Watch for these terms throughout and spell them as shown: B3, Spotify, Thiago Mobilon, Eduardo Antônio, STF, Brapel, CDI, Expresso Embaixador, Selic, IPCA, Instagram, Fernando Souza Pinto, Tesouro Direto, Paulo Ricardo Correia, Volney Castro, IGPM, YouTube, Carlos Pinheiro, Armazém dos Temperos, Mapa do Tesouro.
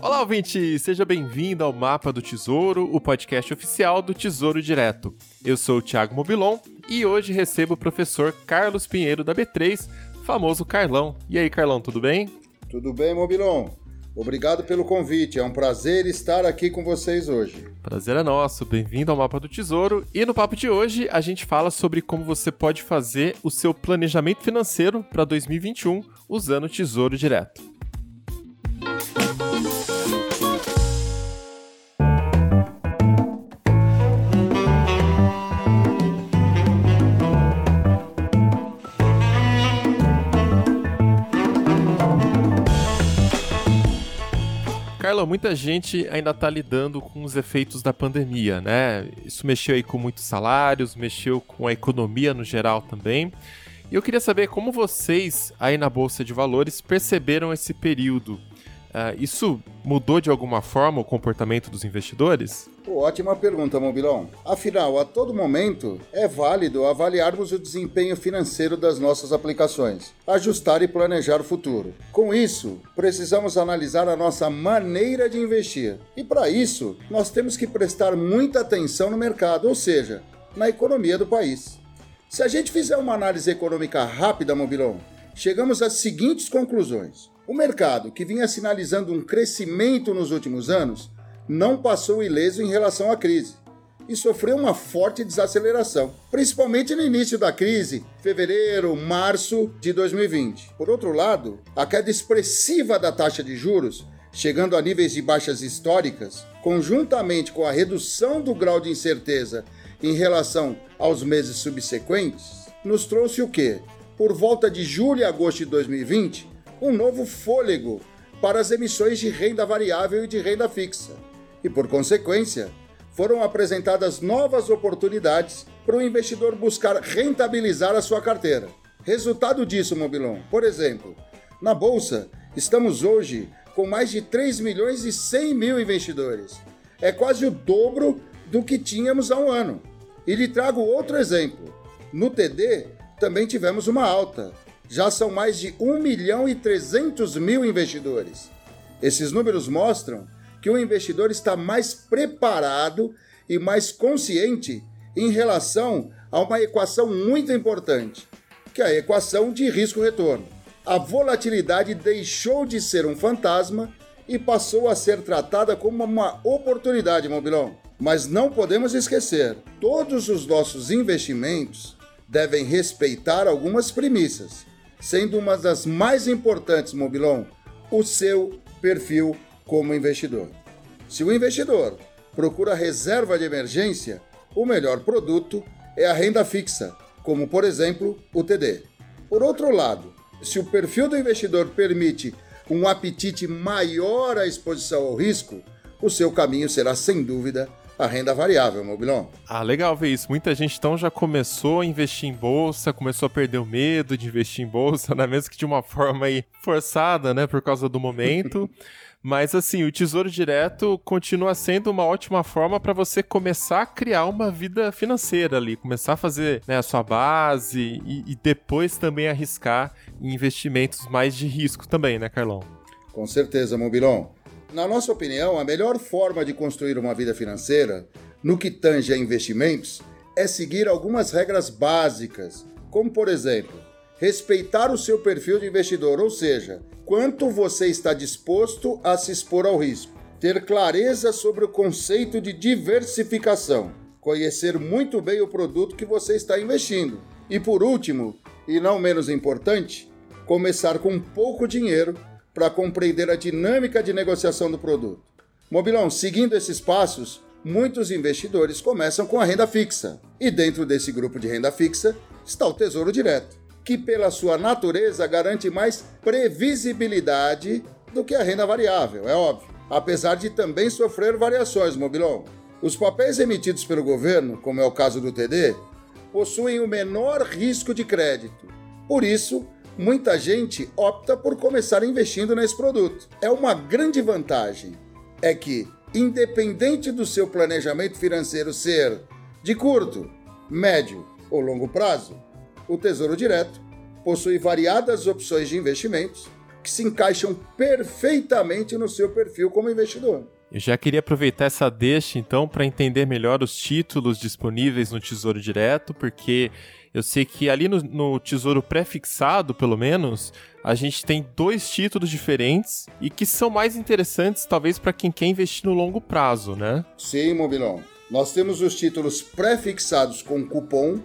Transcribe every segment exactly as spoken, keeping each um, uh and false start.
Olá, ouvinte! Seja bem-vindo ao Mapa do Tesouro, o podcast oficial do Tesouro Direto. Eu sou o Thiago Mobilon e hoje recebo o professor Carlos Pinheiro da B três, famoso Carlão. E aí, Carlão, tudo bem? Tudo bem, Mobilon. Obrigado pelo convite, é um prazer estar aqui com vocês hoje. Prazer é nosso, bem-vindo ao Mapa do Tesouro. E no papo de hoje a gente fala sobre como você pode fazer o seu planejamento financeiro para dois mil e vinte e um usando o Tesouro Direto. Carlão, muita gente ainda está lidando com os efeitos da pandemia, né? Isso mexeu aí com muitos salários, mexeu com a economia no geral também. E eu queria saber como vocês aí na Bolsa de Valores perceberam esse período. Uh, isso mudou de alguma forma o comportamento dos investidores? Pô, ótima pergunta, Mobilon. Afinal, a todo momento é válido avaliarmos o desempenho financeiro das nossas aplicações, ajustar e planejar o futuro. Com isso, precisamos analisar a nossa maneira de investir. E para isso, nós temos que prestar muita atenção no mercado, ou seja, na economia do país. Se a gente fizer uma análise econômica rápida, Mobilon, chegamos às seguintes conclusões. O mercado, que vinha sinalizando um crescimento nos últimos anos, não passou ileso em relação à crise e sofreu uma forte desaceleração, principalmente no início da crise, fevereiro, março de dois mil e vinte. Por outro lado, a queda expressiva da taxa de juros, chegando a níveis de baixas históricas, conjuntamente com a redução do grau de incerteza em relação aos meses subsequentes, nos trouxe o quê? Por volta de julho e agosto de dois mil e vinte, um novo fôlego para as emissões de renda variável e de renda fixa. E, por consequência, foram apresentadas novas oportunidades para o investidor buscar rentabilizar a sua carteira. Resultado disso, Mobilon, por exemplo, na Bolsa, estamos hoje com mais de três milhões e cem mil investidores. É quase o dobro do que tínhamos há um ano. E lhe trago outro exemplo. No T D, também tivemos uma alta. Já são mais de um milhão e trezentos mil investidores. Esses números mostram que o investidor está mais preparado e mais consciente em relação a uma equação muito importante, que é a equação de risco-retorno. A volatilidade deixou de ser um fantasma e passou a ser tratada como uma oportunidade, Mobilon. Mas não podemos esquecer, todos os nossos investimentos devem respeitar algumas premissas, sendo uma das mais importantes, Mobilon, o seu perfil como investidor. Se o investidor procura reserva de emergência, o melhor produto é a renda fixa, como, por exemplo, o T D. Por outro lado, se o perfil do investidor permite um apetite maior à exposição ao risco, o seu caminho será, sem dúvida, a renda variável, Mobilon. Ah, legal ver isso. Muita gente então já começou a investir em bolsa, começou a perder o medo de investir em bolsa, né? Mesmo que de uma forma aí forçada, né? Por causa do momento. Mas assim, o Tesouro Direto continua sendo uma ótima forma para você começar a criar uma vida financeira ali, começar a fazer, né, a sua base e, e depois também arriscar em investimentos mais de risco também, né, Carlão? Com certeza, Mobilon. Na nossa opinião, a melhor forma de construir uma vida financeira, no que tange a investimentos, é seguir algumas regras básicas, como, por exemplo, respeitar o seu perfil de investidor, ou seja, quanto você está disposto a se expor ao risco, ter clareza sobre o conceito de diversificação, conhecer muito bem o produto que você está investindo e, por último, e não menos importante, começar com pouco dinheiro para compreender a dinâmica de negociação do produto. Mobilon, seguindo esses passos, muitos investidores começam com a renda fixa. E dentro desse grupo de renda fixa está o Tesouro Direto, que pela sua natureza garante mais previsibilidade do que a renda variável, é óbvio. Apesar de também sofrer variações, Mobilon. Os papéis emitidos pelo governo, como é o caso do T D, possuem o menor risco de crédito. Por isso, muita gente opta por começar investindo nesse produto. É uma grande vantagem. É que, independente do seu planejamento financeiro ser de curto, médio ou longo prazo, o Tesouro Direto possui variadas opções de investimentos que se encaixam perfeitamente no seu perfil como investidor. Eu já queria aproveitar essa deixa, então, para entender melhor os títulos disponíveis no Tesouro Direto, porque eu sei que ali no, no Tesouro Prefixado, pelo menos, a gente tem dois títulos diferentes e que são mais interessantes, talvez, para quem quer investir no longo prazo, né? Sim, Mobilon. Nós temos os títulos prefixados com cupom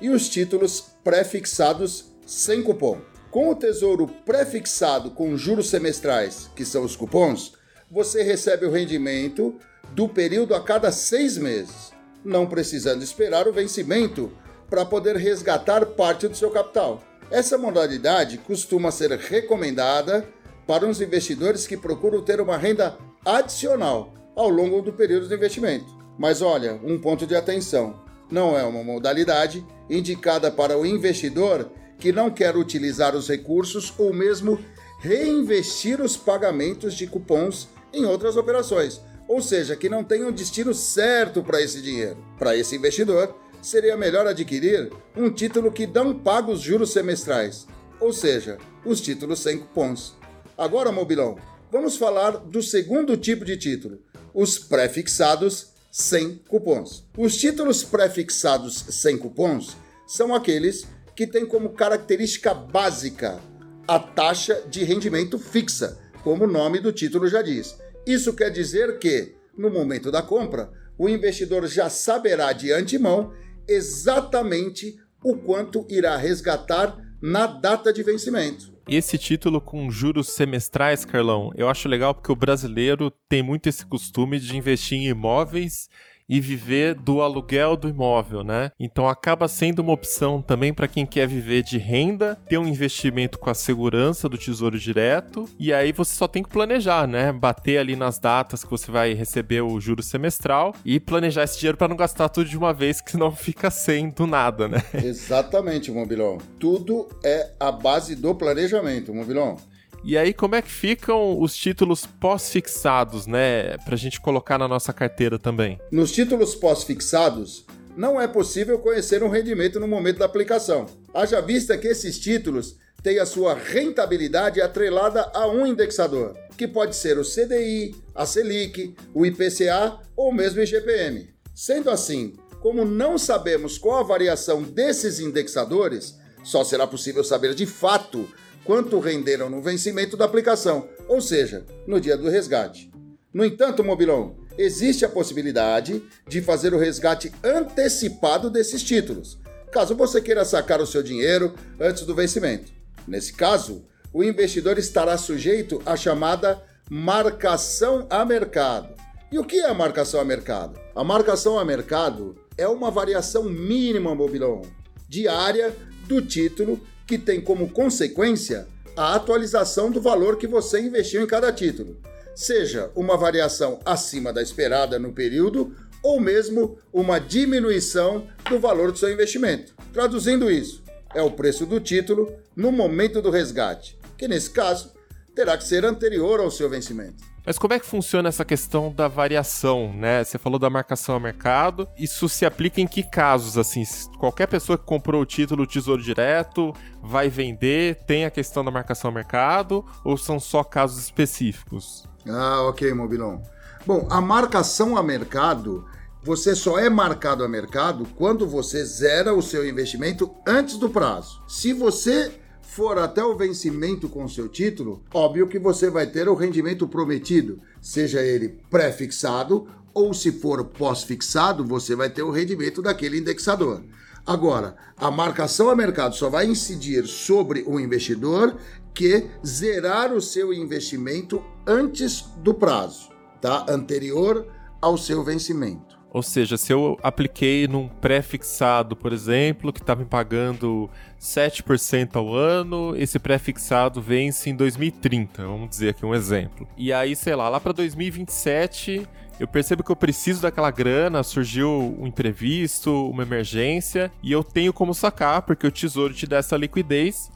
e os títulos prefixados sem cupom. Com o Tesouro Prefixado com juros semestrais, que são os cupons, você recebe o rendimento do período a cada seis meses, não precisando esperar o vencimento para poder resgatar parte do seu capital. Essa modalidade costuma ser recomendada para os investidores que procuram ter uma renda adicional ao longo do período de investimento. Mas olha, um ponto de atenção, não é uma modalidade indicada para o investidor que não quer utilizar os recursos ou mesmo reinvestir os pagamentos de cupons em outras operações, ou seja, que não tem um destino certo para esse dinheiro. Para esse investidor, seria melhor adquirir um título que não paga os juros semestrais, ou seja, os títulos sem cupons. Agora, Mobilon, vamos falar do segundo tipo de título, os prefixados sem cupons. Os títulos prefixados sem cupons são aqueles que têm como característica básica a taxa de rendimento fixa, como o nome do título já diz. Isso quer dizer que, no momento da compra, o investidor já saberá de antemão exatamente o quanto irá resgatar na data de vencimento. Esse título com juros semestrais, Carlão, eu acho legal porque o brasileiro tem muito esse costume de investir em imóveis e viver do aluguel do imóvel, né? Então acaba sendo uma opção também para quem quer viver de renda, ter um investimento com a segurança do Tesouro Direto, e aí você só tem que planejar, né? Bater ali nas datas que você vai receber o juro semestral e planejar esse dinheiro para não gastar tudo de uma vez, que senão fica sem do nada, né? Exatamente, Mobilon. Tudo é a base do planejamento, Mobilon. E aí, como é que ficam os títulos pós-fixados, né? Pra gente colocar na nossa carteira também. Nos títulos pós-fixados, não é possível conhecer um rendimento no momento da aplicação. Haja vista que esses títulos têm a sua rentabilidade atrelada a um indexador, que pode ser o C D I, a Selic, o I P C A ou mesmo o I G P M. Sendo assim, como não sabemos qual a variação desses indexadores, só será possível saber de fato quanto renderam no vencimento da aplicação, ou seja, no dia do resgate. No entanto, Mobilon, existe a possibilidade de fazer o resgate antecipado desses títulos, caso você queira sacar o seu dinheiro antes do vencimento. Nesse caso, o investidor estará sujeito à chamada marcação a mercado. E o que é a marcação a mercado? A marcação a mercado é uma variação mínima, Mobilon, diária do título que tem como consequência a atualização do valor que você investiu em cada título, seja uma variação acima da esperada no período ou mesmo uma diminuição do valor do seu investimento. Traduzindo isso, é o preço do título no momento do resgate, que nesse caso terá que ser anterior ao seu vencimento. Mas como é que funciona essa questão da variação, né? Você falou da marcação a mercado, isso se aplica em que casos, assim? Qualquer pessoa que comprou o título Tesouro Direto vai vender, tem a questão da marcação a mercado, ou são só casos específicos? Ah, ok, Mobilon. Bom, a marcação a mercado, você só é marcado a mercado quando você zera o seu investimento antes do prazo. Se você for até o vencimento com seu título, óbvio que você vai ter o rendimento prometido, seja ele pré-fixado ou, se for pós-fixado, você vai ter o rendimento daquele indexador. Agora, a marcação a mercado só vai incidir sobre o investidor que zerar o seu investimento antes do prazo, tá? Anterior ao seu vencimento. Ou seja, se eu apliquei num pré-fixado, por exemplo, que estava me pagando sete por cento ao ano, esse pré-fixado vence em dois mil e trinta, vamos dizer aqui um exemplo. E aí, sei lá, lá para dois mil e vinte e sete, eu percebo que eu preciso daquela grana, surgiu um imprevisto, uma emergência, e eu tenho como sacar, porque o Tesouro te dá essa liquidez,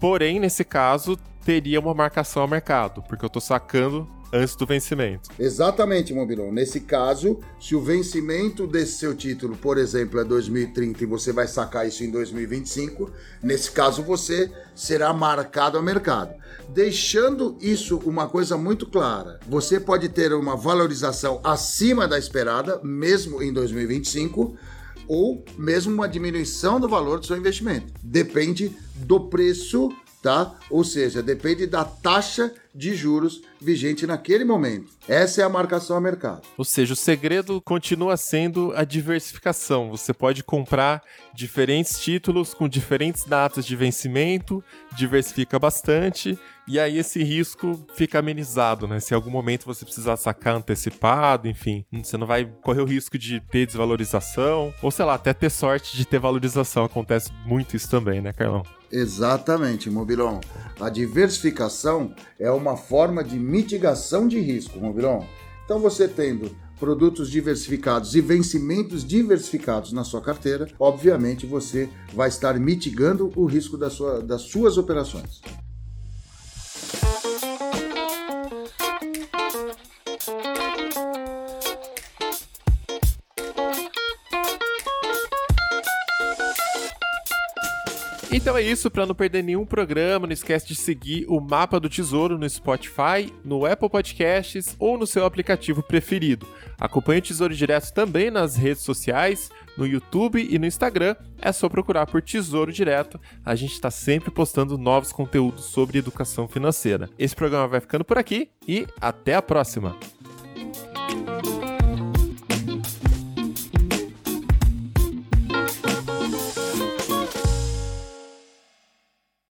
porém, nesse caso, teria uma marcação ao mercado, porque eu estou sacando antes do vencimento. Exatamente, Mobilon. Nesse caso, se o vencimento desse seu título, por exemplo, é dois mil e trinta e você vai sacar isso em dois mil e vinte e cinco, nesse caso você será marcado a mercado. Deixando isso uma coisa muito clara, você pode ter uma valorização acima da esperada, mesmo em dois mil e vinte e cinco, ou mesmo uma diminuição do valor do seu investimento. Depende do preço, tá? Ou seja, depende da taxa de juros vigente naquele momento. Essa é a marcação a mercado. Ou seja, o segredo continua sendo a diversificação. Você pode comprar diferentes títulos com diferentes datas de vencimento, diversifica bastante e aí esse risco fica amenizado, né? Se em algum momento você precisar sacar antecipado, enfim, você não vai correr o risco de ter desvalorização ou, sei lá, até ter sorte de ter valorização. Acontece muito isso também, né, Carlão? Exatamente, Mobilon. A diversificação é uma forma de mitigação de risco, Mobilon. Então, você tendo produtos diversificados e vencimentos diversificados na sua carteira, obviamente você vai estar mitigando o risco da sua, das suas operações. Então é isso, para não perder nenhum programa, não esquece de seguir o Mapa do Tesouro no Spotify, no Apple Podcasts ou no seu aplicativo preferido. Acompanhe o Tesouro Direto também nas redes sociais, no YouTube e no Instagram. É só procurar por Tesouro Direto. A gente está sempre postando novos conteúdos sobre educação financeira. Esse programa vai ficando por aqui e até a próxima!